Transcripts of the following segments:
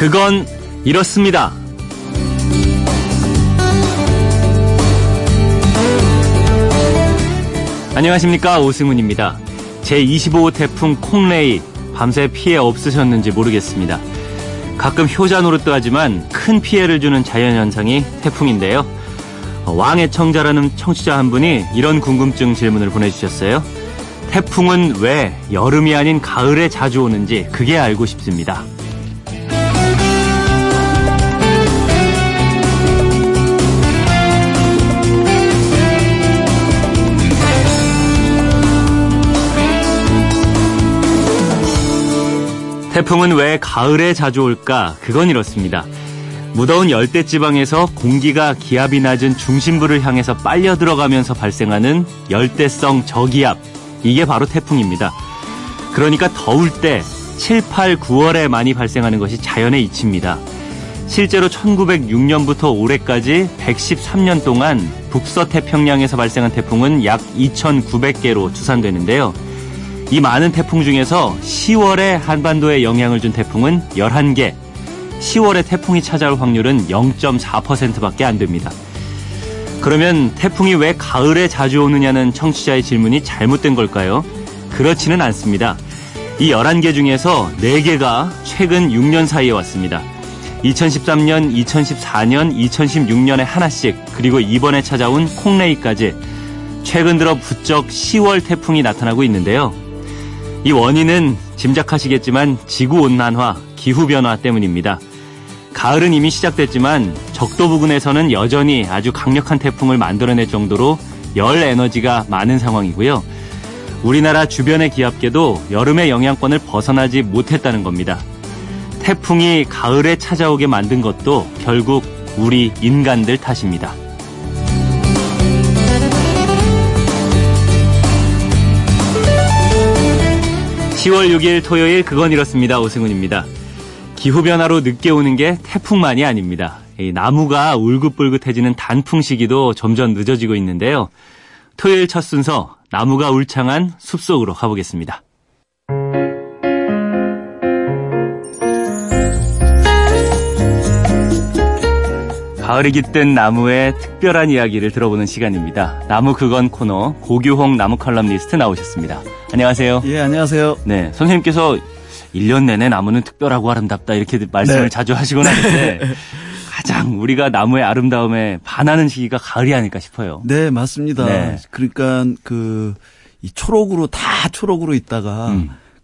그건 이렇습니다. 안녕하십니까, 오승훈입니다. 제25호 태풍 콩레이, 밤새 피해 없으셨는지 모르겠습니다. 가끔 효자 노릇도 하지만 큰 피해를 주는 자연현상이 태풍인데요. 왕의 청자라는 청취자 한 분이 이런 궁금증 질문을 보내주셨어요. 태풍은 왜 여름이 아닌 가을에 자주 오는지 그게 알고 싶습니다. 태풍은 왜 가을에 자주 올까? 그건 이렇습니다. 무더운 열대지방에서 공기가 기압이 낮은 중심부를 향해서 빨려 들어가면서 발생하는 열대성 저기압, 이게 바로 태풍입니다. 그러니까 더울 때 7, 8, 9월에 많이 발생하는 것이 자연의 이치입니다. 실제로 1906년부터 올해까지 113년 동안 북서태평양에서 발생한 태풍은 약 2,900개로 추산되는데요. 이 많은 태풍 중에서 10월에 한반도에 영향을 준 태풍은 11개, 10월에 태풍이 찾아올 확률은 0.4%밖에 안 됩니다. 그러면 태풍이 왜 가을에 자주 오느냐는 청취자의 질문이 잘못된 걸까요? 그렇지는 않습니다. 이 11개 중에서 4개가 최근 6년 사이에 왔습니다. 2013년, 2014년, 2016년에 하나씩, 그리고 이번에 찾아온 콩레이까지 최근 들어 부쩍 10월 태풍이 나타나고 있는데요. 이 원인은 짐작하시겠지만 지구온난화, 기후변화 때문입니다. 가을은 이미 시작됐지만 적도 부근에서는 여전히 아주 강력한 태풍을 만들어낼 정도로 열 에너지가 많은 상황이고요. 우리나라 주변의 기압계도 여름의 영향권을 벗어나지 못했다는 겁니다. 태풍이 가을에 찾아오게 만든 것도 결국 우리 인간들 탓입니다. (목소리) 10월 6일 토요일 그건 이렇습니다. 오승훈입니다. 기후변화로 늦게 오는 게 태풍만이 아닙니다. 이 나무가 울긋불긋해지는 단풍 시기도 점점 늦어지고 있는데요. 토요일 첫 순서, 나무가 울창한 숲속으로 가보겠습니다. 가을이 깃든 나무의 특별한 이야기를 들어보는 시간입니다. 나무 그건 코너, 고규홍 나무 칼럼니스트 나오셨습니다. 안녕하세요. 예, 안녕하세요. 네, 선생님께서 1년 내내 나무는 특별하고 아름답다 이렇게 말씀을 네. 자주 하시곤 하는데 가장 우리가 나무의 아름다움에 반하는 시기가 가을이 아닐까 싶어요. 네, 맞습니다. 네. 그러니까 이 초록으로 다 초록으로 있다가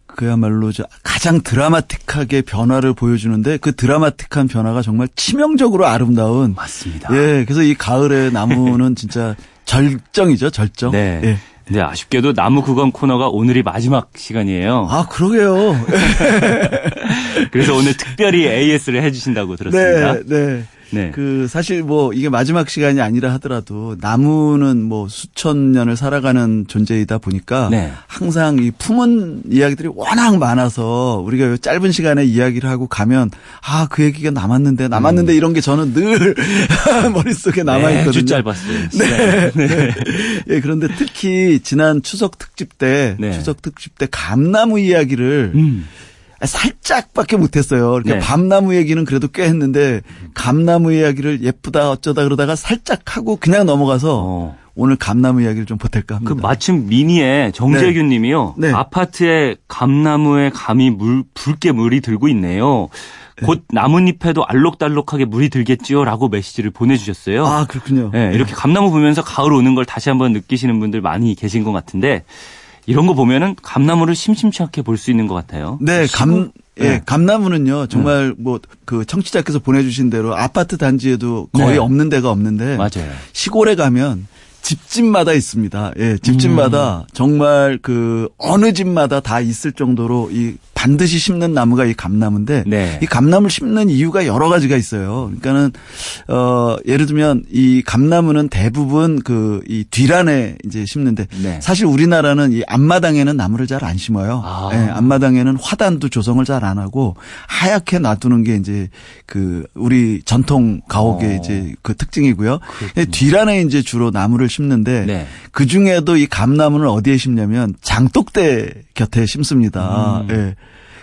그야말로 가장 드라마틱하게 변화를 보여주는데 그 드라마틱한 변화가 정말 치명적으로 아름다운. 맞습니다. 예, 그래서 이 가을의 나무는 진짜 절정이죠, 절정. 네. 예. 네, 아쉽게도 나무 그건 코너가 오늘이 마지막 시간이에요. 아, 그러게요. 그래서 오늘 특별히 AS를 해주신다고 들었습니다. 네, 네. 네. 사실 이게 마지막 시간이 아니라 하더라도 나무는 수천 년을 살아가는 존재이다 보니까 네. 항상 이 품은 이야기들이 워낙 많아서 우리가 요 짧은 시간에 이야기를 하고 가면 아, 그 얘기가 남았는데 이런 게 저는 늘 머릿속에 남아있거든요. 아주 짧았어요. 네. 네. 네. 네. 그런데 특히 지난 추석 특집 때 감나무 이야기를 살짝밖에 못했어요. 그러니까 네. 밤나무 얘기는 그래도 꽤 했는데 감나무 이야기를 예쁘다 어쩌다 그러다가 살짝 하고 그냥 넘어가서 오늘 감나무 이야기를 좀 보탤까 합니다. 마침 미니에 정재균 네. 님이요. 네. 아파트에 감나무에 감이 붉게 물이 들고 있네요. 네. 곧 나뭇잎에도 알록달록하게 물이 들겠지요 라고 메시지를 보내주셨어요. 아, 그렇군요. 네, 이렇게 감나무 보면서 가을 오는 걸 다시 한번 느끼시는 분들 많이 계신 것 같은데 이런 거 보면은 감나무를 심심치 않게 볼 수 있는 것 같아요. 네, 감나무는요 정말 청취자께서 보내주신 대로 아파트 단지에도 거의 네. 없는 데가 없는데 맞아요. 시골에 가면 집집마다 있습니다. 예, 집집마다 정말 어느 집마다 다 있을 정도로 이 반드시 심는 나무가 이 감나무인데 네. 이 감나무를 심는 이유가 여러 가지가 있어요. 그러니까는 예를 들면 이 감나무는 대부분 이 뒤란에 이제 심는데 네. 사실 우리나라는 이 앞마당에는 나무를 잘 안 심어요. 아. 예, 앞마당에는 화단도 조성을 잘 안 하고 하얗게 놔두는 게 이제 우리 전통 가옥의 이제 특징이고요. 예, 뒤란에 이제 주로 나무를 심는데 네. 그 중에도 이 감나무는 어디에 심냐면 장독대 곁에 심습니다. 예.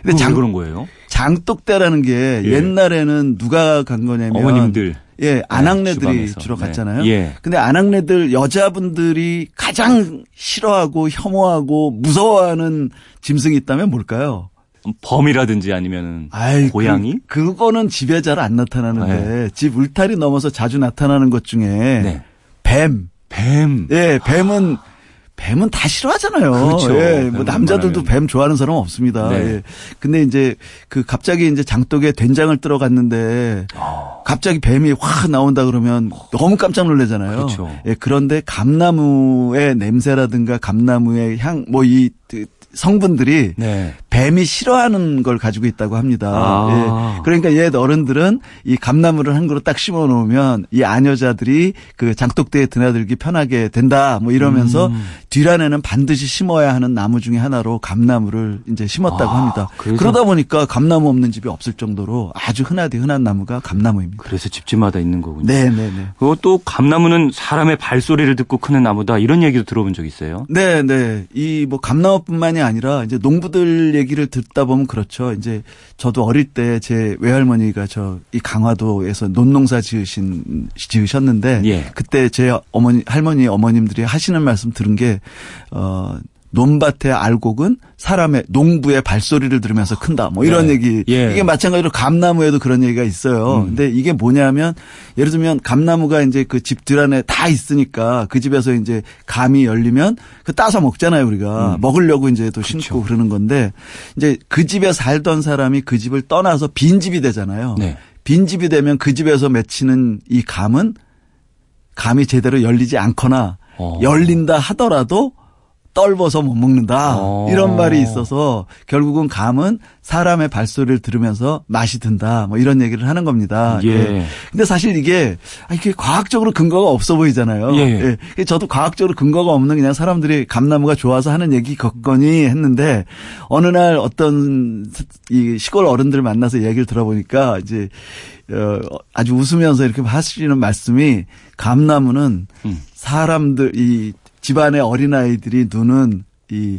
근데 장, 그런 거예요? 장독대라는 게 예. 옛날에는 누가 간 거냐면 어머님들. 예, 안학내들이 네, 주로 갔잖아요. 예. 근데 안학내들 여자분들이 가장 싫어하고 혐오하고 무서워하는 짐승이 있다면 뭘까요? 범이라든지 아니면 고양이? 그거는 집에 잘 안 나타나는데 네. 집 울타리 넘어서 자주 나타나는 것 중에 네. 뱀. 뱀. 예, 뱀은 아. 뱀은 다 싫어하잖아요. 그렇죠. 예, 뭐 남자들도 뱀 좋아하는 사람은 없습니다. 네. 예. 근데 이제 그 갑자기 이제 장독에 된장을 뜨러 갔는데 갑자기 뱀이 확 나온다 그러면 너무 깜짝 놀라잖아요. 그렇죠. 예, 그런데 감나무의 냄새라든가 감나무의 향, 뭐 이 성분들이 네. 뱀이 싫어하는 걸 가지고 있다고 합니다. 아. 예. 그러니까 옛 어른들은 이 감나무를 한 그루 딱 심어 놓으면 이 아녀자들이 그 장독대에 드나들기 편하게 된다. 뭐 이러면서 뒤란에는 반드시 심어야 하는 나무 중에 하나로 감나무를 이제 심었다고 아. 합니다. 그래서. 그러다 보니까 감나무 없는 집이 없을 정도로 아주 흔하디 흔한 나무가 감나무입니다. 그래서 집집마다 있는 거군요. 네네네. 그리고 또 감나무는 사람의 발소리를 듣고 크는 나무다. 이런 얘기도 들어본 적 있어요? 네네. 이 뭐 감나무뿐만이 아니라 이제 농부들 얘기를 듣다 보면 그렇죠. 이제 저도 어릴 때 제 외할머니가 저 이 강화도에서 논농사 지으셨는데 예. 그때 제 어머니 할머니 어머님들이 하시는 말씀 들은 게 논밭의 알곡은 사람의 농부의 발소리를 들으면서 큰다. 뭐 이런 네. 얘기. 예. 이게 마찬가지로 감나무에도 그런 얘기가 있어요. 근데 이게 뭐냐면 예를 들면 감나무가 이제 그 집 뒤란에 다 있으니까 그 집에서 이제 감이 열리면 그 따서 먹잖아요, 우리가. 먹으려고 이제 또 심고 그렇죠. 그러는 건데 이제 그 집에 살던 사람이 그 집을 떠나서 빈 집이 되잖아요. 네. 빈 집이 되면 그 집에서 맺히는 이 감은 감이 제대로 열리지 않거나 열린다 하더라도 떫어서 못 먹는다. 이런 말이 있어서 결국은 감은 사람의 발소리를 들으면서 맛이 든다. 뭐 이런 얘기를 하는 겁니다. 예. 예. 근데 사실 이게 과학적으로 근거가 없어 보이잖아요. 예. 예. 저도 과학적으로 근거가 없는 그냥 사람들이 감나무가 좋아서 하는 얘기 걷거니 했는데 어느 날 어떤 이 시골 어른들을 만나서 얘기를 들어보니까 이제 아주 웃으면서 이렇게 하시는 말씀이 감나무는 사람들 이 집안의 어린아이들이 눈은 이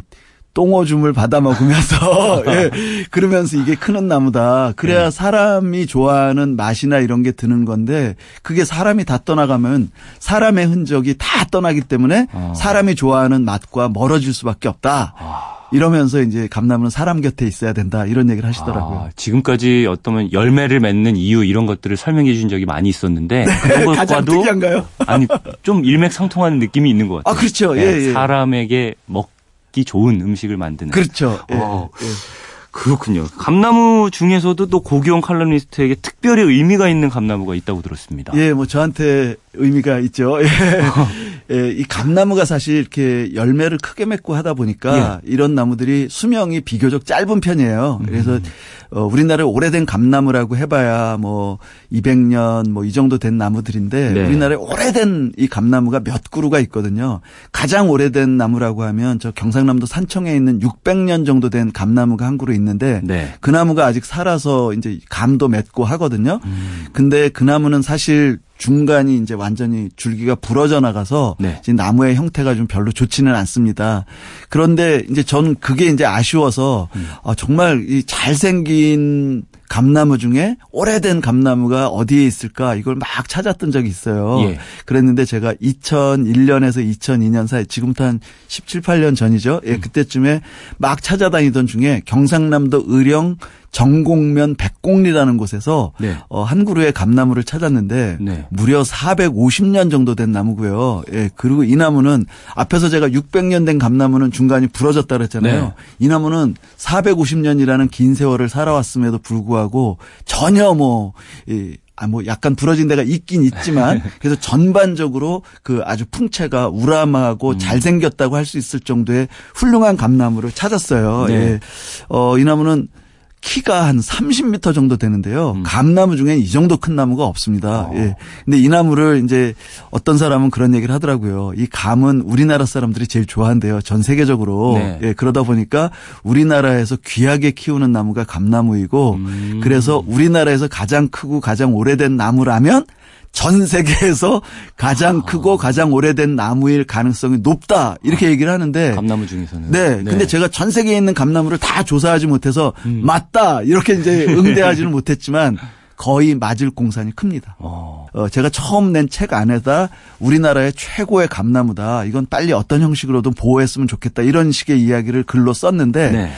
똥오줌을 받아 먹으면서 예, 그러면서 이게 크는 나무다. 그래야 네. 사람이 좋아하는 맛이나 이런 게 드는 건데 그게 사람이 다 떠나가면 사람의 흔적이 다 떠나기 때문에 사람이 좋아하는 맛과 멀어질 수밖에 없다. 이러면서 이제 감나무는 사람 곁에 있어야 된다. 이런 얘기를 하시더라고요. 지금까지 어떤 열매를 맺는 이유 이런 것들을 설명해 주신 적이 많이 있었는데. 네, 가장 특이한가요? 아니, 좀 일맥상통하는 느낌이 있는 것 같아요. 아, 그렇죠. 네, 예, 예. 사람에게 먹기 좋은 음식을 만드는. 그렇죠. 예, 예. 그렇군요. 감나무 중에서도 또 고규홍 칼럼니스트에게 특별히 의미가 있는 감나무가 있다고 들었습니다. 예, 뭐 저한테 의미가 있죠. 예. 예, 이 감나무가 사실 이렇게 열매를 크게 맺고 하다 보니까 예. 이런 나무들이 수명이 비교적 짧은 편이에요. 그래서 우리나라의 오래된 감나무라고 해봐야 뭐 200년 뭐 이 정도 된 나무들인데 네. 우리나라의 오래된 이 감나무가 몇 그루가 있거든요. 가장 오래된 나무라고 하면 저 경상남도 산청에 있는 600년 정도 된 감나무가 한 그루 있는데 네. 그 나무가 아직 살아서 이제 감도 맺고 하거든요. 근데 그 나무는 사실 중간이 이제 완전히 줄기가 부러져 나가서 네. 이제 나무의 형태가 좀 별로 좋지는 않습니다. 그런데 이제 전 그게 이제 아쉬워서 정말 이 잘생긴 감나무 중에 오래된 감나무가 어디에 있을까 이걸 막 찾았던 적이 있어요. 예. 그랬는데 제가 2001년에서 2002년 사이 지금부터 한 17, 18년 전이죠. 예, 그때쯤에 막 찾아다니던 중에 경상남도 의령 정곡면 백곡리라는 곳에서 네. 한 그루의 감나무를 찾았는데 네. 무려 450년 정도 된 나무고요. 예, 그리고 이 나무는 앞에서 제가 600년 된 감나무는 중간이 부러졌다 그랬잖아요. 네. 이 나무는 450년이라는 긴 세월을 살아왔음에도 불구하고 전혀 뭐 약간 부러진 데가 있긴 있지만 그래서 전반적으로 그 아주 풍채가 우람하고 잘생겼다고 할 수 있을 정도의 훌륭한 감나무를 찾았어요. 네. 예, 이 나무는 키가 한 30m 정도 되는데요. 감나무 중에 이 정도 큰 나무가 없습니다. 예. 근데 이 나무를 이제 어떤 사람은 그런 얘기를 하더라고요. 이 감은 우리나라 사람들이 제일 좋아한대요. 전 세계적으로. 네. 예. 그러다 보니까 우리나라에서 귀하게 키우는 나무가 감나무이고 그래서 우리나라에서 가장 크고 가장 오래된 나무라면 전 세계에서 가장 크고 가장 오래된 나무일 가능성이 높다 이렇게 얘기를 하는데 감나무 중에서는 네, 네. 근데 제가 전 세계에 있는 감나무를 다 조사하지 못해서 맞다 이렇게 이제 응대하지는 못했지만 거의 맞을 공산이 큽니다. 제가 처음 낸 책 안에다 우리나라의 최고의 감나무다. 이건 빨리 어떤 형식으로든 보호했으면 좋겠다. 이런 식의 이야기를 글로 썼는데 네.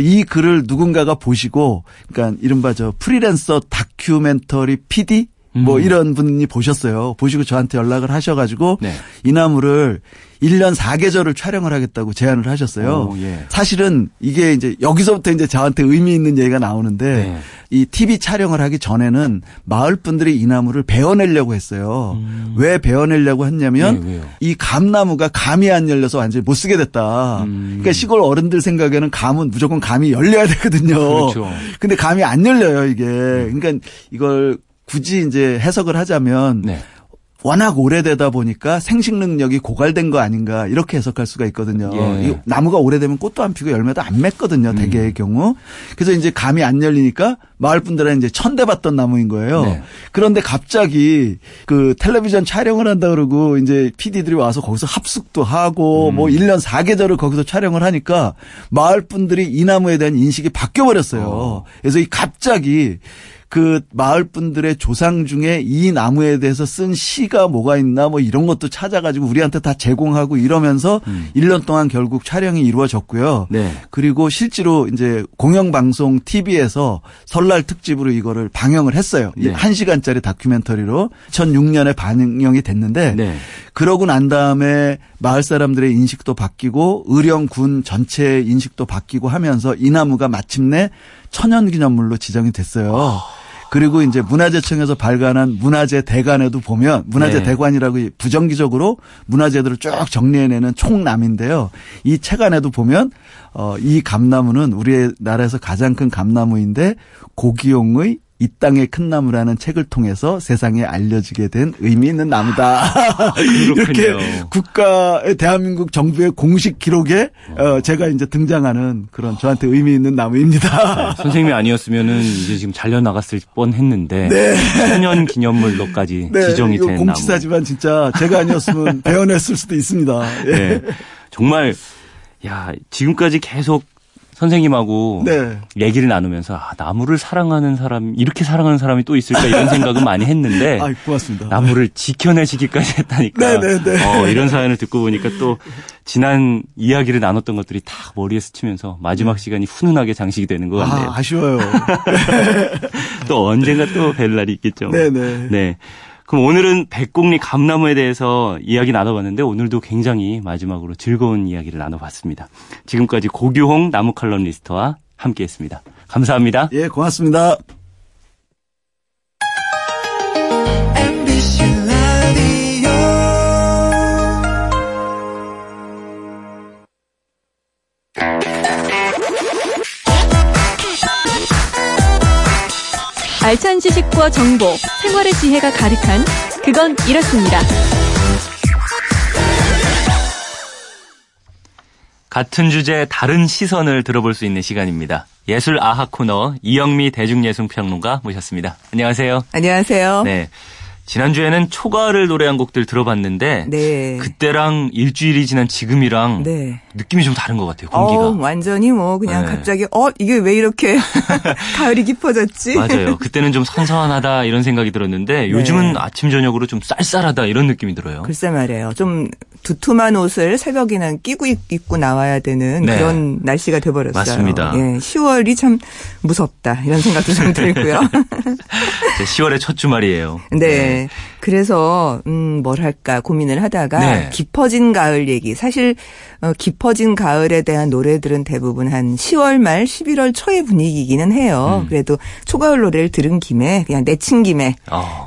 이 글을 누군가가 보시고 그러니까 이른바 저 프리랜서 다큐멘터리 PD 뭐 이런 분이 보셨어요. 보시고 저한테 연락을 하셔가지고 네. 이 나무를 1년 4계절을 촬영을 하겠다고 제안을 하셨어요. 오, 예. 사실은 이게 이제 여기서부터 이제 저한테 의미 있는 얘기가 나오는데 네. 이 TV 촬영을 하기 전에는 마을 분들이 이 나무를 베어내려고 했어요. 왜 베어내려고 했냐면 네, 이 감나무가 감이 안 열려서 완전히 못 쓰게 됐다. 그러니까 시골 어른들 생각에는 감은 무조건 감이 열려야 되거든요. 그렇죠. 근데 감이 안 열려요 이게. 그러니까 이걸 굳이 이제 해석을 하자면 네. 워낙 오래되다 보니까 생식 능력이 고갈된 거 아닌가 이렇게 해석할 수가 있거든요. 예. 이 나무가 오래되면 꽃도 안 피고 열매도 안 맺거든요. 대개의 경우. 그래서 이제 감이 안 열리니까 마을 분들은 이제 천대받던 나무인 거예요. 네. 그런데 갑자기 그 텔레비전 촬영을 한다 그러고 이제 PD들이 와서 거기서 합숙도 하고 뭐 1년 4계절을 거기서 촬영을 하니까 마을 분들이 이 나무에 대한 인식이 바뀌어버렸어요. 그래서 이 갑자기 그 마을 분들의 조상 중에 이 나무에 대해서 쓴 시가 뭐가 있나 뭐 이런 것도 찾아가지고 우리한테 다 제공하고 이러면서 1년 동안 결국 촬영이 이루어졌고요. 네. 그리고 실제로 이제 공영방송 TV에서 설날 특집으로 이거를 방영을 했어요. 네. 1시간짜리 다큐멘터리로 2006년에 방영이 됐는데 네. 그러고 난 다음에 마을 사람들의 인식도 바뀌고 의령군 전체의 인식도 바뀌고 하면서 이 나무가 마침내 천연기념물로 지정이 됐어요. 그리고 이제 문화재청에서 발간한 문화재 대관에도 보면 문화재 네. 대관이라고 부정기적으로 문화재들을 쭉 정리해내는 총람인데요. 이 책 안에도 보면 이 감나무는 우리나라에서 가장 큰 감나무인데 고규홍의 이 땅의 큰 나무라는 책을 통해서 세상에 알려지게 된 의미 있는 나무다. 이렇게 국가의 대한민국 정부의 공식 기록에 제가 이제 등장하는 그런 저한테 의미 있는 나무입니다. 네, 선생님이 아니었으면은 이제 지금 잘려 나갔을 뻔했는데 네. 천연 기념물로까지 네, 지정이 된 나무. 공치사지만 진짜 제가 아니었으면 배어냈을 수도 있습니다. 네. 네, 정말 야 지금까지 계속. 선생님하고 네. 얘기를 나누면서 아, 나무를 사랑하는 사람 이렇게 사랑하는 사람이 또 있을까 이런 생각은 많이 했는데 아, 고맙습니다. 나무를 지켜내시기까지 했다니까 네, 네, 네. 이런 사연을 듣고 보니까 또 지난 이야기를 나눴던 것들이 다 머리에 스치면서 마지막 시간이 훈훈하게 장식이 되는 것 같네요. 아쉬워요. 또 언젠가 또 뵐 날이 있겠죠. 네, 네. 네. 그럼 오늘은 백곡리 감나무에 대해서 이야기 나눠봤는데 오늘도 굉장히 마지막으로 즐거운 이야기를 나눠봤습니다. 지금까지 고규홍 나무 칼럼니스트와 함께했습니다. 감사합니다. 예, 고맙습니다. 알찬 지식과 정보, 생활의 지혜가 가득한 그건 이렇습니다. 같은 주제의 다른 시선을 들어볼 수 있는 시간입니다. 예술 아하 코너 이영미 대중예술평론가 모셨습니다. 안녕하세요. 안녕하세요. 네. 지난주에는 초가를 노래한 곡들 들어봤는데 네. 그때랑 일주일이 지난 지금이랑 네. 느낌이 좀 다른 것 같아요. 공기가. 완전히 뭐 그냥 네. 갑자기 이게 왜 이렇게 가을이 깊어졌지? 맞아요. 그때는 좀 선선하다 이런 생각이 들었는데 요즘은 네. 아침 저녁으로 좀 쌀쌀하다 이런 느낌이 들어요. 글쎄 말이에요. 좀 두툼한 옷을 새벽에는 끼고 입고 나와야 되는 네. 그런 날씨가 돼버렸어요. 맞습니다. 예, 10월이 참 무섭다 이런 생각도 좀 들고요. 10월의 첫 주말이에요. 네. 네. 그래서 뭘 할까 고민을 하다가 네. 깊어진 가을 얘기. 사실 깊어진 가을에 대한 노래들은 대부분 한 10월 말 11월 초의 분위기이기는 해요. 그래도 초가을 노래를 들은 김에 그냥 내친 김에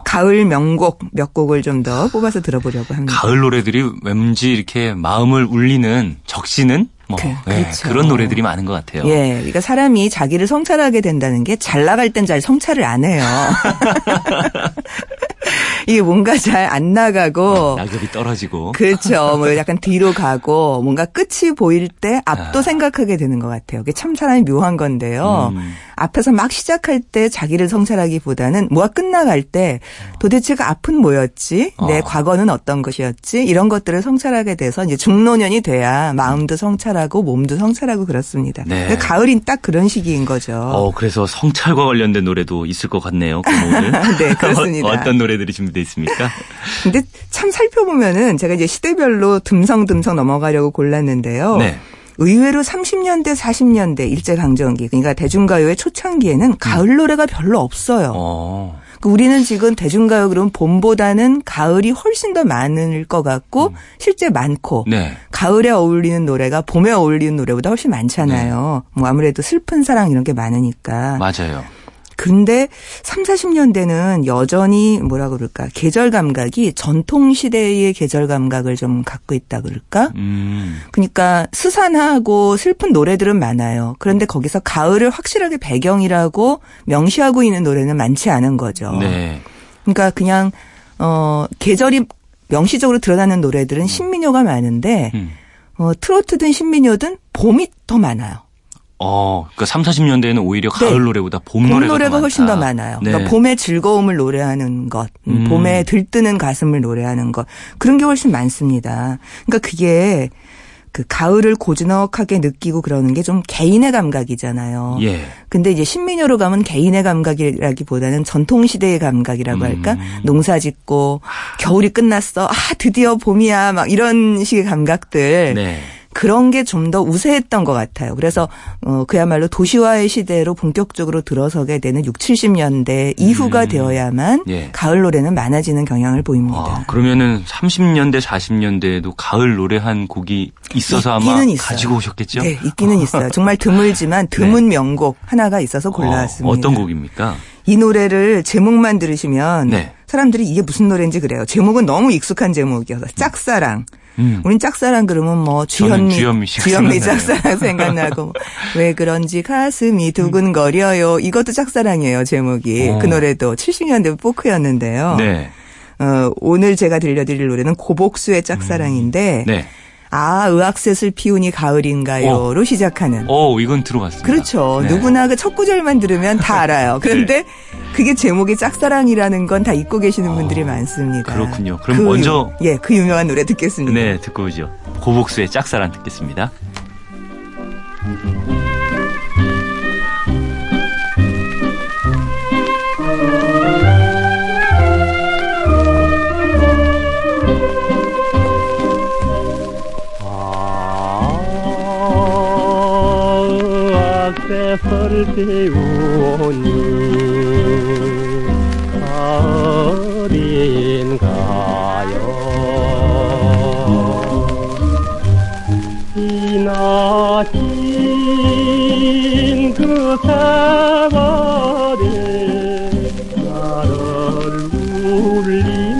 가을 명곡 몇 곡을 좀 더 뽑아서 들어보려고 합니다. 가을 노래들이 왠지 이렇게 마음을 울리는 적시는 그렇죠. 그런 노래들이 많은 것 같아요. 예, 그러니까 사람이 자기를 성찰하게 된다는 게 잘 나갈 땐 잘 성찰을 안 해요. 이게 뭔가 잘 안 나가고 낙엽이 떨어지고 그렇죠. 뭐 약간 뒤로 가고 뭔가 끝이 보일 때 앞도 생각하게 되는 것 같아요. 그게 참 사람이 묘한 건데요. 앞에서 막 시작할 때 자기를 성찰하기보다는 뭐가 끝나갈 때 도대체가 앞은 뭐였지? 내 과거는 어떤 것이었지? 이런 것들을 성찰하게 돼서 이제 중노년이 돼야 마음도 성찰하고 몸도 성찰하고 그렇습니다. 네. 그러니까 가을이 딱 그런 시기인 거죠. 그래서 성찰과 관련된 노래도 있을 것 같네요. 그럼 오늘. 네, 그렇습니다. 어떤 노래들이 준비되어 있습니까? 근데 참 살펴보면은 제가 이제 시대별로 듬성듬성 넘어가려고 골랐는데요. 네. 의외로 30년대, 40년대 일제강점기, 그러니까 대중가요의 초창기에는 가을 노래가 별로 없어요. 우리는 지금 대중가요 그럼 봄보다는 가을이 훨씬 더 많을 것 같고 실제 많고 네. 가을에 어울리는 노래가 봄에 어울리는 노래보다 훨씬 많잖아요. 네. 뭐 아무래도 슬픈 사랑 이런 게 많으니까. 맞아요. 근데 30, 40년대는 여전히 뭐라 그럴까 계절 감각이 전통시대의 계절 감각을 좀 갖고 있다 그럴까? 그러니까 스산하고 슬픈 노래들은 많아요. 그런데 거기서 가을을 확실하게 배경이라고 명시하고 있는 노래는 많지 않은 거죠. 네. 그러니까 그냥 계절이 명시적으로 드러나는 노래들은 신민요가 많은데 트로트든 신민요든 봄이 더 많아요. 그러니까 30, 40년대에는 오히려 가을 네. 노래보다 봄 노래가 더 훨씬 더 많아요. 네. 그러니까 봄의 즐거움을 노래하는 것, 봄에 들뜨는 가슴을 노래하는 것 그런 게 훨씬 많습니다. 그러니까 그게 그 가을을 고즈넉하게 느끼고 그러는 게 좀 개인의 감각이잖아요. 예. 근데 이제 신민요로 가면 개인의 감각이라기보다는 전통시대의 감각이라고 할까? 농사짓고 겨울이 끝났어. 드디어 봄이야. 막 이런 식의 감각들. 네. 그런 게 좀 더 우세했던 것 같아요. 그래서 그야말로 도시화의 시대로 본격적으로 들어서게 되는 60, 70년대 이후가 되어야만 예. 가을 노래는 많아지는 경향을 보입니다. 그러면은 30년대, 40년대에도 가을 노래한 곡이 있어서 아마 있어요. 가지고 오셨겠죠? 네. 있기는 있어요. 정말 드물지만 드문 네. 명곡 하나가 있어서 골라왔습니다. 어떤 곡입니까? 이 노래를 제목만 들으시면 네. 사람들이 이게 무슨 노래인지 그래요. 제목은 너무 익숙한 제목이어서 짝사랑. 우린 짝사랑 그러면 뭐 주현미 짝사랑 생각나고 왜 그런지 가슴이 두근거려요. 이것도 짝사랑이에요 제목이. 그 노래도 70년대 포크였는데요. 네. 오늘 제가 들려드릴 노래는 고복수의 짝사랑인데 네. 의학셋을 피우니 가을인가요로 시작하는. 이건 들어봤습니다. 그렇죠. 네. 누구나 그 첫 구절만 들으면 다 알아요. 그런데 네. 그게 제목이 짝사랑이라는 건 다 잊고 계시는 분들이 많습니다. 그렇군요. 그럼 먼저. 그 유명한 노래 듣겠습니다. 네, 듣고 오죠. 고복수의 짝사랑 듣겠습니다. 새를 피우니 가을인가요 이나 긴 그 세월이 나를 울립니다.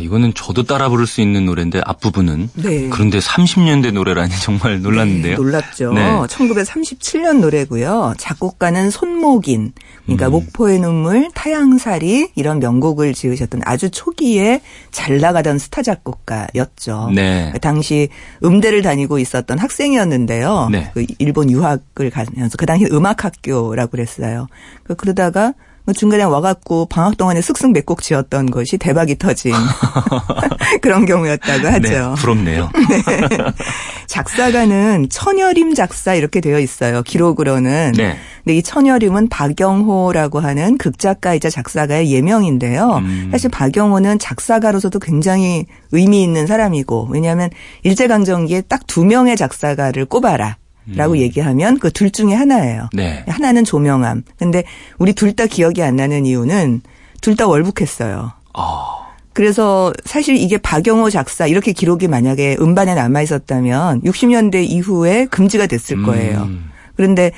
이거는 저도 따라 부를 수 있는 노래인데 앞부분은. 네. 그런데 30년대 노래라니 정말 놀랐는데요. 네, 놀랐죠. 네. 1937년 노래고요. 작곡가는 손목인. 그러니까 목포의 눈물, 타양살이 이런 명곡을 지으셨던 아주 초기에 잘 나가던 스타 작곡가였죠. 네. 당시 음대를 다니고 있었던 학생이었는데요. 네. 그 일본 유학을 가면서 그 당시 음악학교라고 그랬어요. 그러다가 중간에 와갖고 방학 동안에 쓱쓱 몇 곡 지었던 것이 대박이 터진 그런 경우였다고 하죠. 네, 부럽네요. 네. 작사가는 천여림 작사 이렇게 되어 있어요. 기록으로는. 네. 근데 이 천여림은 박영호라고 하는 극작가이자 작사가의 예명인데요. 사실 박영호는 작사가로서도 굉장히 의미 있는 사람이고 왜냐하면 일제강점기에 딱 두 명의 작사가를 꼽아라. 라고 얘기하면 그 둘 중에 하나예요. 네. 하나는 조명암. 근데 우리 둘 다 기억이 안 나는 이유는 둘 다 월북했어요. 그래서 사실 이게 박영호 작사 이렇게 기록이 만약에 음반에 남아 있었다면 60년대 이후에 금지가 됐을 거예요. 그런데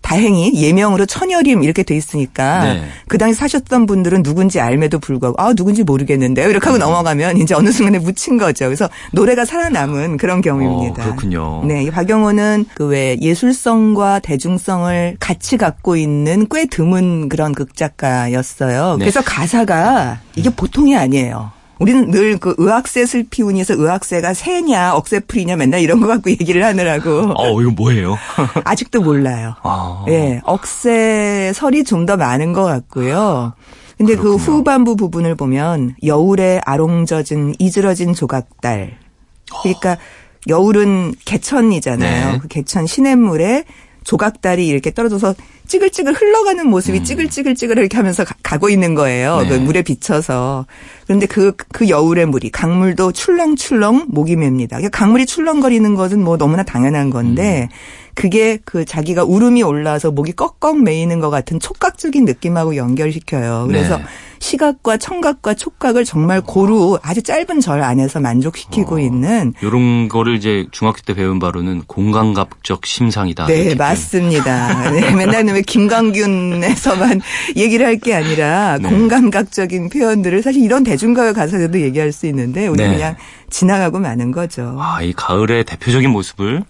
다행히 예명으로 천여림 이렇게 돼 있으니까 네. 그 당시 사셨던 분들은 누군지 알매도 불구하고 누군지 모르겠는데 이렇게 하고 넘어가면 이제 어느 순간에 묻힌 거죠. 그래서 노래가 살아남은 그런 경우입니다. 그렇군요. 네, 박영호는 그 외 예술성과 대중성을 같이 갖고 있는 꽤 드문 그런 극작가였어요. 네. 그래서 가사가 이게 보통이 아니에요. 우리는 늘 그 의학새를 피우니 해서 의학새가 새냐 억새풀이냐 맨날 이런 거 갖고 얘기를 하느라고. 이거 뭐예요? 아직도 몰라요. 네, 억새설이 좀 더 많은 것 같고요. 근데 그렇구나. 그 후반부 부분을 보면 여울에 아롱젖은 이즈러진 조각달. 그러니까 여울은 개천이잖아요. 네. 그 개천 시냇물에 조각달이 이렇게 떨어져서 찌글찌글 흘러가는 모습이 찌글찌글찌글 이렇게 하면서 가고 있는 거예요. 네. 그 물에 비쳐서. 그런데 그 여울의 물이 강물도 출렁출렁 목이 맵니다. 그러니까 강물이 출렁거리는 것은 뭐 너무나 당연한 건데 그게 그 자기가 울음이 올라와서 목이 꺽꺽 메이는 것 같은 촉각적인 느낌하고 연결시켜요. 그래서 네. 시각과 청각과 촉각을 정말 고루 아주 짧은 절 안에서 만족시키고 있는. 이런 거를 이제 중학교 때 배운 바로는 공감각적 심상이다. 네, 맞습니다. 네, 맨날 왜 김광균에서만 얘기를 할 게 아니라 네. 공감각적인 표현들을 사실 이런 대중가요 가사에도 얘기할 수 있는데 우리 네. 그냥 지나가고 마는 거죠. 이 가을의 대표적인 모습을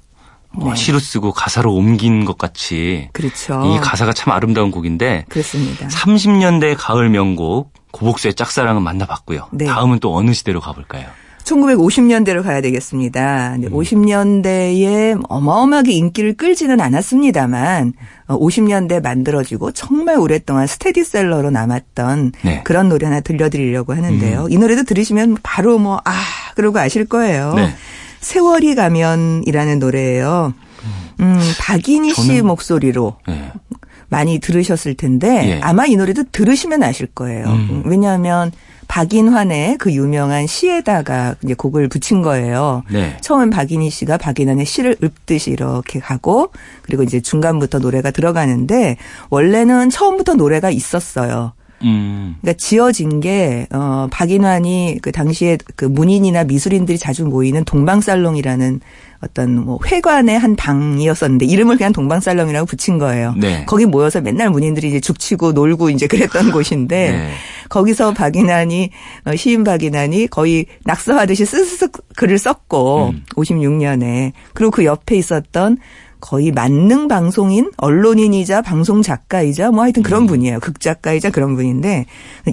네. 시로 쓰고 가사로 옮긴 것 같이. 그렇죠. 이 가사가 참 아름다운 곡인데. 그렇습니다. 30년대 가을 명곡 고복수의 짝사랑은 만나봤고요. 네. 다음은 또 어느 시대로 가볼까요? 1950년대로 가야 되겠습니다. 50년대에 어마어마하게 인기를 끌지는 않았습니다만 50년대에 만들어지고 정말 오랫동안 스테디셀러로 남았던 네. 그런 노래 하나 들려드리려고 하는데요. 이 노래도 들으시면 바로 그러고 아실 거예요. 네. 세월이 가면이라는 노래예요. 박인희 씨 목소리로 네. 많이 들으셨을 텐데 예. 아마 이 노래도 들으시면 아실 거예요. 왜냐하면 박인환의 그 유명한 시에다가 이제 곡을 붙인 거예요. 네. 처음엔 박인희 씨가 박인환의 시를 읊듯이 이렇게 가고 그리고 이제 중간부터 노래가 들어가는데 원래는 처음부터 노래가 있었어요. 그러니까 지어진 게 박인환이 그 당시에 그 문인이나 미술인들이 자주 모이는 동방살롱이라는 어떤 뭐 회관의 한 방이었었는데 이름을 그냥 동방살롱이라고 붙인 거예요. 네. 거기 모여서 맨날 문인들이 이제 죽치고 놀고 이제 그랬던 곳인데 네. 거기서 시인 박인환이 거의 낙서하듯이 스스스 글을 썼고 56년에 그리고 그 옆에 있었던 거의 만능 방송인, 언론인이자 방송 작가이자 뭐 하여튼 그런 분이에요. 극작가이자 그런 분인데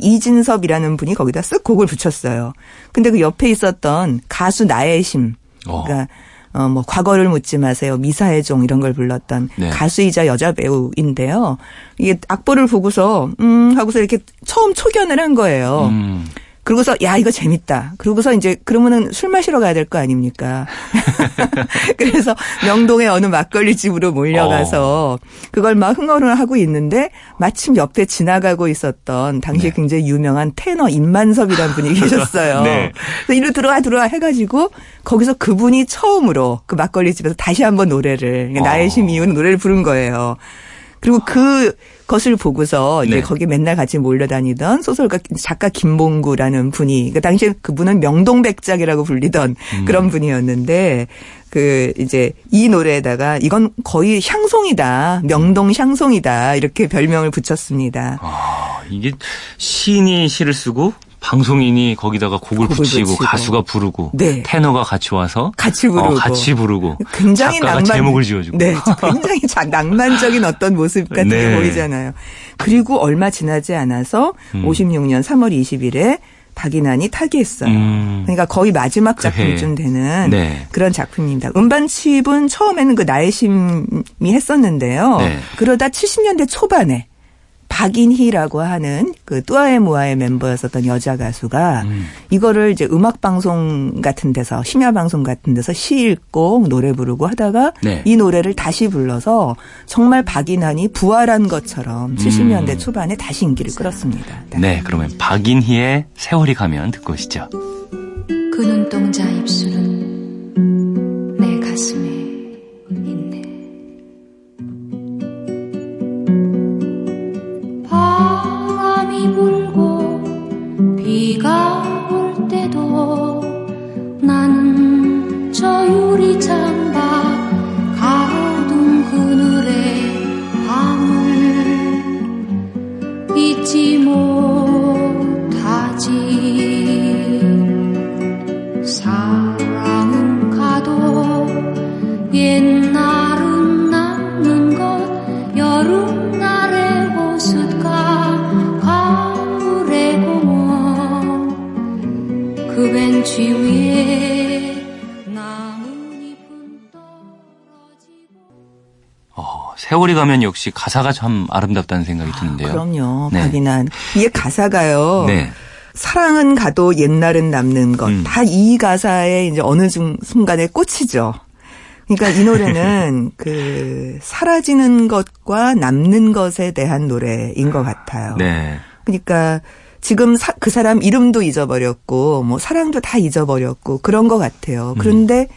이진섭이라는 분이 거기다 쓱 곡을 붙였어요. 근데 그 옆에 있었던 가수 나애심. 그러니까 뭐 과거를 묻지 마세요. 미사의 종 이런 걸 불렀던 네. 가수이자 여자 배우인데요. 이게 악보를 보고서 하고서 이렇게 처음 초견을 한 거예요. 그러고서 야 이거 재밌다. 그러고서 이제 그러면은 술 마시러 가야 될 거 아닙니까. 그래서 명동의 어느 막걸리 집으로 몰려가서 그걸 막 흥얼을 하고 있는데 마침 옆에 지나가고 있었던 당시 네. 굉장히 유명한 테너 임만섭이라는 분이 계셨어요. 네. 그래서 이리 들어와 해가지고 거기서 그분이 처음으로 그 막걸리 집에서 다시 한번 노래를 그러니까 나의 심 이유는 노래를 부른 거예요. 그리고 그것을 보고서 이제 네. 거기 맨날 같이 몰려다니던 소설가 작가 김봉구라는 분이 그러니까 당시에 그분은 명동백작이라고 불리던 그런 분이었는데 그 이제 이 노래에다가 이건 거의 향송이다. 명동 향송이다. 이렇게 별명을 붙였습니다. 이게 시인이 시를 쓰고 방송인이 거기다가 곡을 붙이고 가수가 부르고 네. 테너가 같이 와서 같이 부르고 굉장히 작가가 제목을 지어주고 네, 굉장히 낭만적인 어떤 모습 같은 네. 게 보이잖아요. 그리고 얼마 지나지 않아서 56년 3월 20일에 박인환이 타계했어요. 그러니까 거의 마지막 작품쯤 되는 네. 그런 작품입니다. 음반칩은 처음에는 그 나애심이 했었는데요. 네. 그러다 70년대 초반에 박인희라고 하는 그 뚜아의 모아의 멤버였었던 여자 가수가 이거를 이제 음악 방송 같은 데서 심야 방송 같은 데서 시 읽고 노래 부르고 하다가 네. 이 노래를 다시 불러서 정말 박인환이 부활한 것처럼 70년대 초반에 다시 인기를 끌었습니다. 네, 그러면 박인희의 세월이 가면 듣고 오시죠. 그 눈동자 입술은 내 가슴에 바람이 불고 비가 올 때도 나는 저 유리창 밖 가로등 그늘에 밤을 잊지 못하지 사랑은 가도 벤치 위에 나뭇잎은 떨어지고. 세월이 가면 역시 가사가 참 아름답다는 생각이 드는데요. 그럼요. 네. 박인환. 이게 가사가요. 네. 사랑은 가도 옛날은 남는 것. 다 이 가사에 이제 어느 순간에 꽂히죠. 그러니까 이 노래는 그 사라지는 것과 남는 것에 대한 노래인 것 같아요. 네. 그러니까 지금 그 사람 이름도 잊어버렸고 뭐 사랑도 다 잊어버렸고 그런 것 같아요. 그런데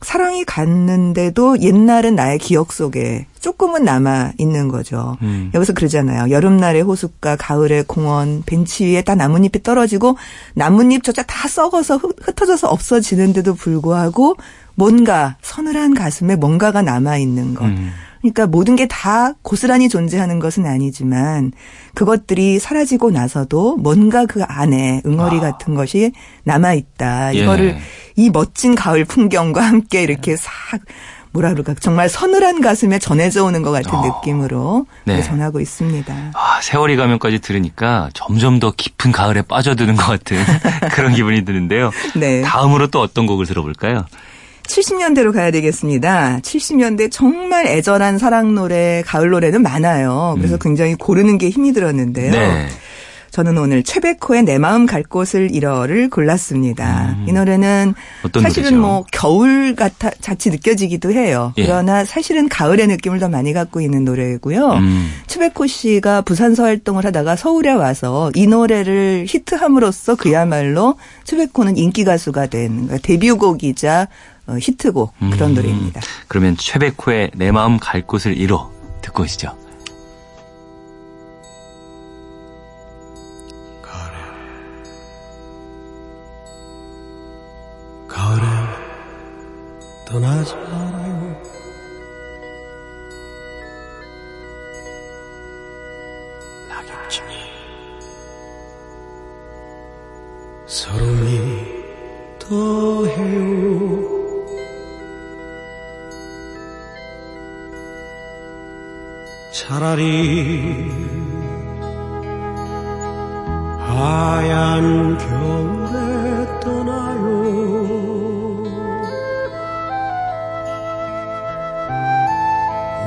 사랑이 갔는데도 옛날은 나의 기억 속에 조금은 남아 있는 거죠. 여기서 그러잖아요. 여름날의 호숫가, 가을의 공원, 벤치 위에 다 나뭇잎이 떨어지고 나뭇잎조차 다 썩어서 흩어져서 없어지는데도 불구하고 뭔가 서늘한 가슴에 뭔가가 남아있는 것. 그러니까 모든 게 다 고스란히 존재하는 것은 아니지만 그것들이 사라지고 나서도 뭔가 그 안에 응어리 같은 것이 남아있다. 예. 이거를 이 멋진 가을 풍경과 함께 이렇게 싹 뭐라 그럴까 정말 서늘한 가슴에 전해져 오는 것 같은 느낌으로 네. 전하고 있습니다. 세월이 가면까지 들으니까 점점 더 깊은 가을에 빠져드는 것 같은 그런 기분이 드는데요. 네. 다음으로 또 어떤 곡을 들어볼까요? 70년대로 가야 되겠습니다. 70년대 정말 애절한 사랑 노래, 가을 노래는 많아요. 그래서 굉장히 고르는 게 힘이 들었는데요. 네. 저는 오늘 최백호의 내 마음 갈 곳을 잃어를 골랐습니다. 이 노래는 사실은 노래죠? 뭐 겨울 같이 느껴지기도 해요. 예. 그러나 사실은 가을의 느낌을 더 많이 갖고 있는 노래고요. 최백호 씨가 부산서 활동을 하다가 서울에 와서 이 노래를 히트함으로써 그야말로 최백호는 인기 가수가 된 데뷔곡이자 히트곡 그런 노래입니다. 그러면 최백호의 내 마음 갈 곳을 잃어 듣고 오시죠. 가을에 떠나지 말아요. 낙엽진이 서름이 더해요. 차라리 하얀 겨울에 떠나요.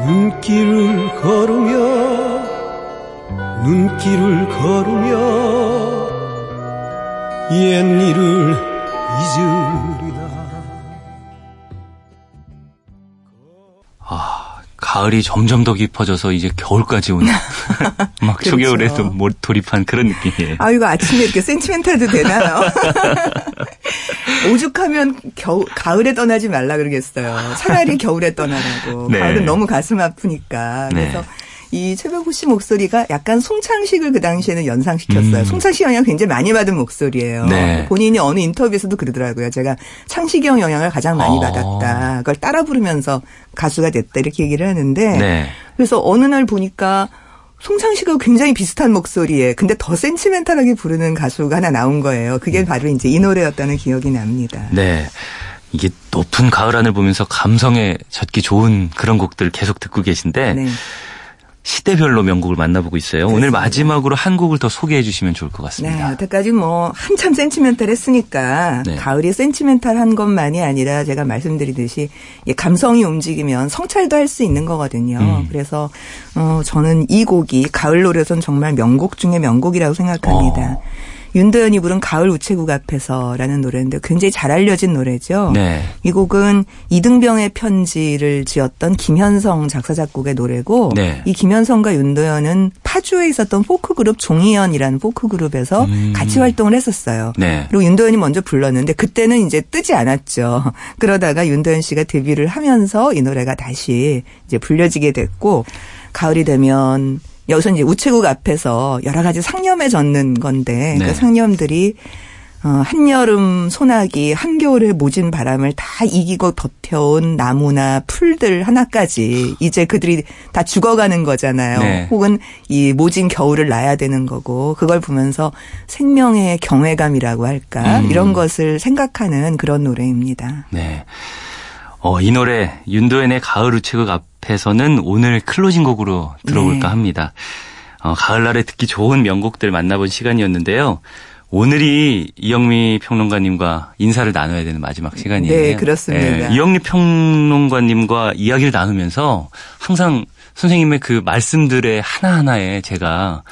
눈길을 걸으며 옛 일을 잊으리라. 가을이 점점 더 깊어져서 이제 겨울까지 오는 막 그렇죠. 초겨울에도 몰입한 그런 느낌이에요. 이거 아침에 이렇게 센티멘탈도 되나요? 오죽하면 가을에 떠나지 말라 그러겠어요. 차라리 겨울에 떠나라고. 네. 가을은 너무 가슴 아프니까. 그래서 이 최백호 씨 목소리가 약간 송창식을 그 당시에는 연상시켰어요. 송창식 영향 굉장히 많이 받은 목소리예요. 네. 본인이 어느 인터뷰에서도 그러더라고요. 제가 창식이 형 영향을 가장 많이 받았다. 그걸 따라 부르면서 가수가 됐다 이렇게 얘기를 하는데 네. 그래서 어느 날 보니까 송창식하고 굉장히 비슷한 목소리에 근데 더 센티멘탈하게 부르는 가수가 하나 나온 거예요. 그게 바로 이제 이 노래였다는 기억이 납니다. 네. 이게 높은 가을 하늘 보면서 감성에 젖기 좋은 그런 곡들 계속 듣고 계신데 네. 시대별로 명곡을 만나보고 있어요. 그렇습니다. 오늘 마지막으로 한 곡을 더 소개해 주시면 좋을 것 같습니다. 네, 여태까지 뭐 한참 센티멘탈 했으니까 네. 가을이 센티멘탈한 것만이 아니라 제가 말씀드리듯이 감성이 움직이면 성찰도 할 수 있는 거거든요. 그래서 저는 이 곡이 가을 노래선 정말 명곡 중에 명곡이라고 생각합니다. 윤도현이 부른 가을 우체국 앞에서라는 노래인데 굉장히 잘 알려진 노래죠. 네. 이 곡은 이등병의 편지를 지었던 김현성 작사 작곡의 노래고 네. 이 김현성과 윤도현은 파주에 있었던 포크그룹 종이연이라는 포크그룹에서 같이 활동을 했었어요. 네. 그리고 윤도현이 먼저 불렀는데 그때는 이제 뜨지 않았죠. 그러다가 윤도현 씨가 데뷔를 하면서 이 노래가 다시 이제 불려지게 됐고 가을이 되면 여기서 이제 우체국 앞에서 여러 가지 상념에 젖는 건데 네. 그 상념들이 한여름 소나기 한겨울에 모진 바람을 다 이기고 버텨온 나무나 풀들 하나까지 이제 그들이 다 죽어가는 거잖아요. 네. 혹은 이 모진 겨울을 나야 되는 거고 그걸 보면서 생명의 경외감이라고 할까 이런 것을 생각하는 그런 노래입니다. 네. 이 노래 윤도현의 가을 우체국 앞에서는 오늘 클로징 곡으로 들어볼까 합니다. 가을날에 듣기 좋은 명곡들 만나본 시간이었는데요. 오늘이 이영미 평론가님과 인사를 나눠야 되는 마지막 시간이에요. 네, 그렇습니다. 네, 이영미 평론가님과 이야기를 나누면서 항상 선생님의 그 말씀들의 하나하나에 제가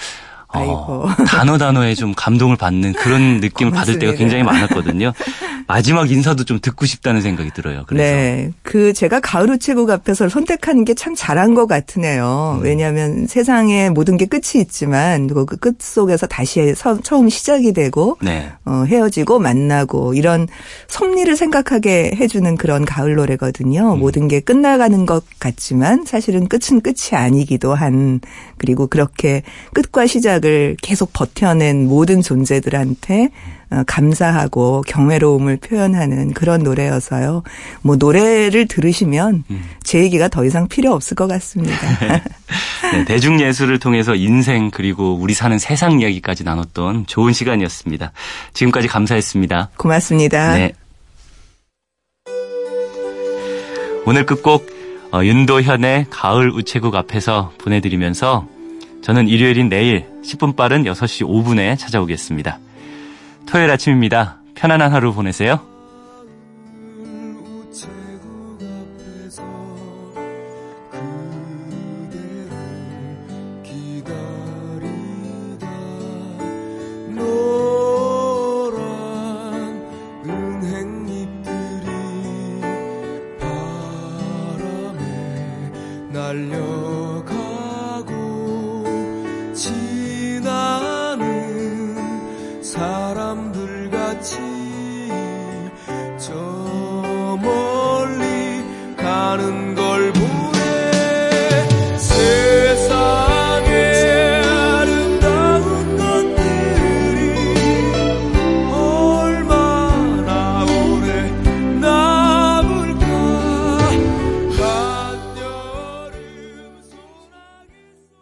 단어에 좀 감동을 받는 그런 느낌을 받을 때가 굉장히 많았거든요. 마지막 인사도 좀 듣고 싶다는 생각이 들어요. 그래서. 네. 그 제가 가을 우체국 앞에서 선택하는 게 참 잘한 것 같으네요. 왜냐하면 세상에 모든 게 끝이 있지만 그 끝 속에서 다시 처음 시작이 되고 네. 헤어지고 만나고 이런 섭리를 생각하게 해주는 그런 가을 노래거든요. 모든 게 끝나가는 것 같지만 사실은 끝은 끝이 아니기도 한 그리고 그렇게 끝과 시작을 계속 버텨낸 모든 존재들한테 감사하고 경외로움을 표현하는 그런 노래여서요. 뭐 노래를 들으시면 제 얘기가 더 이상 필요 없을 것 같습니다. 네, 대중예술을 통해서 인생 그리고 우리 사는 세상 이야기까지 나눴던 좋은 시간이었습니다. 지금까지 감사했습니다. 고맙습니다. 네. 오늘 끝곡 윤도현의 가을 우체국 앞에서 보내드리면서 저는 일요일인 내일 10분 빠른 6시 5분에 찾아오겠습니다. 토요일 아침입니다. 편안한 하루 보내세요.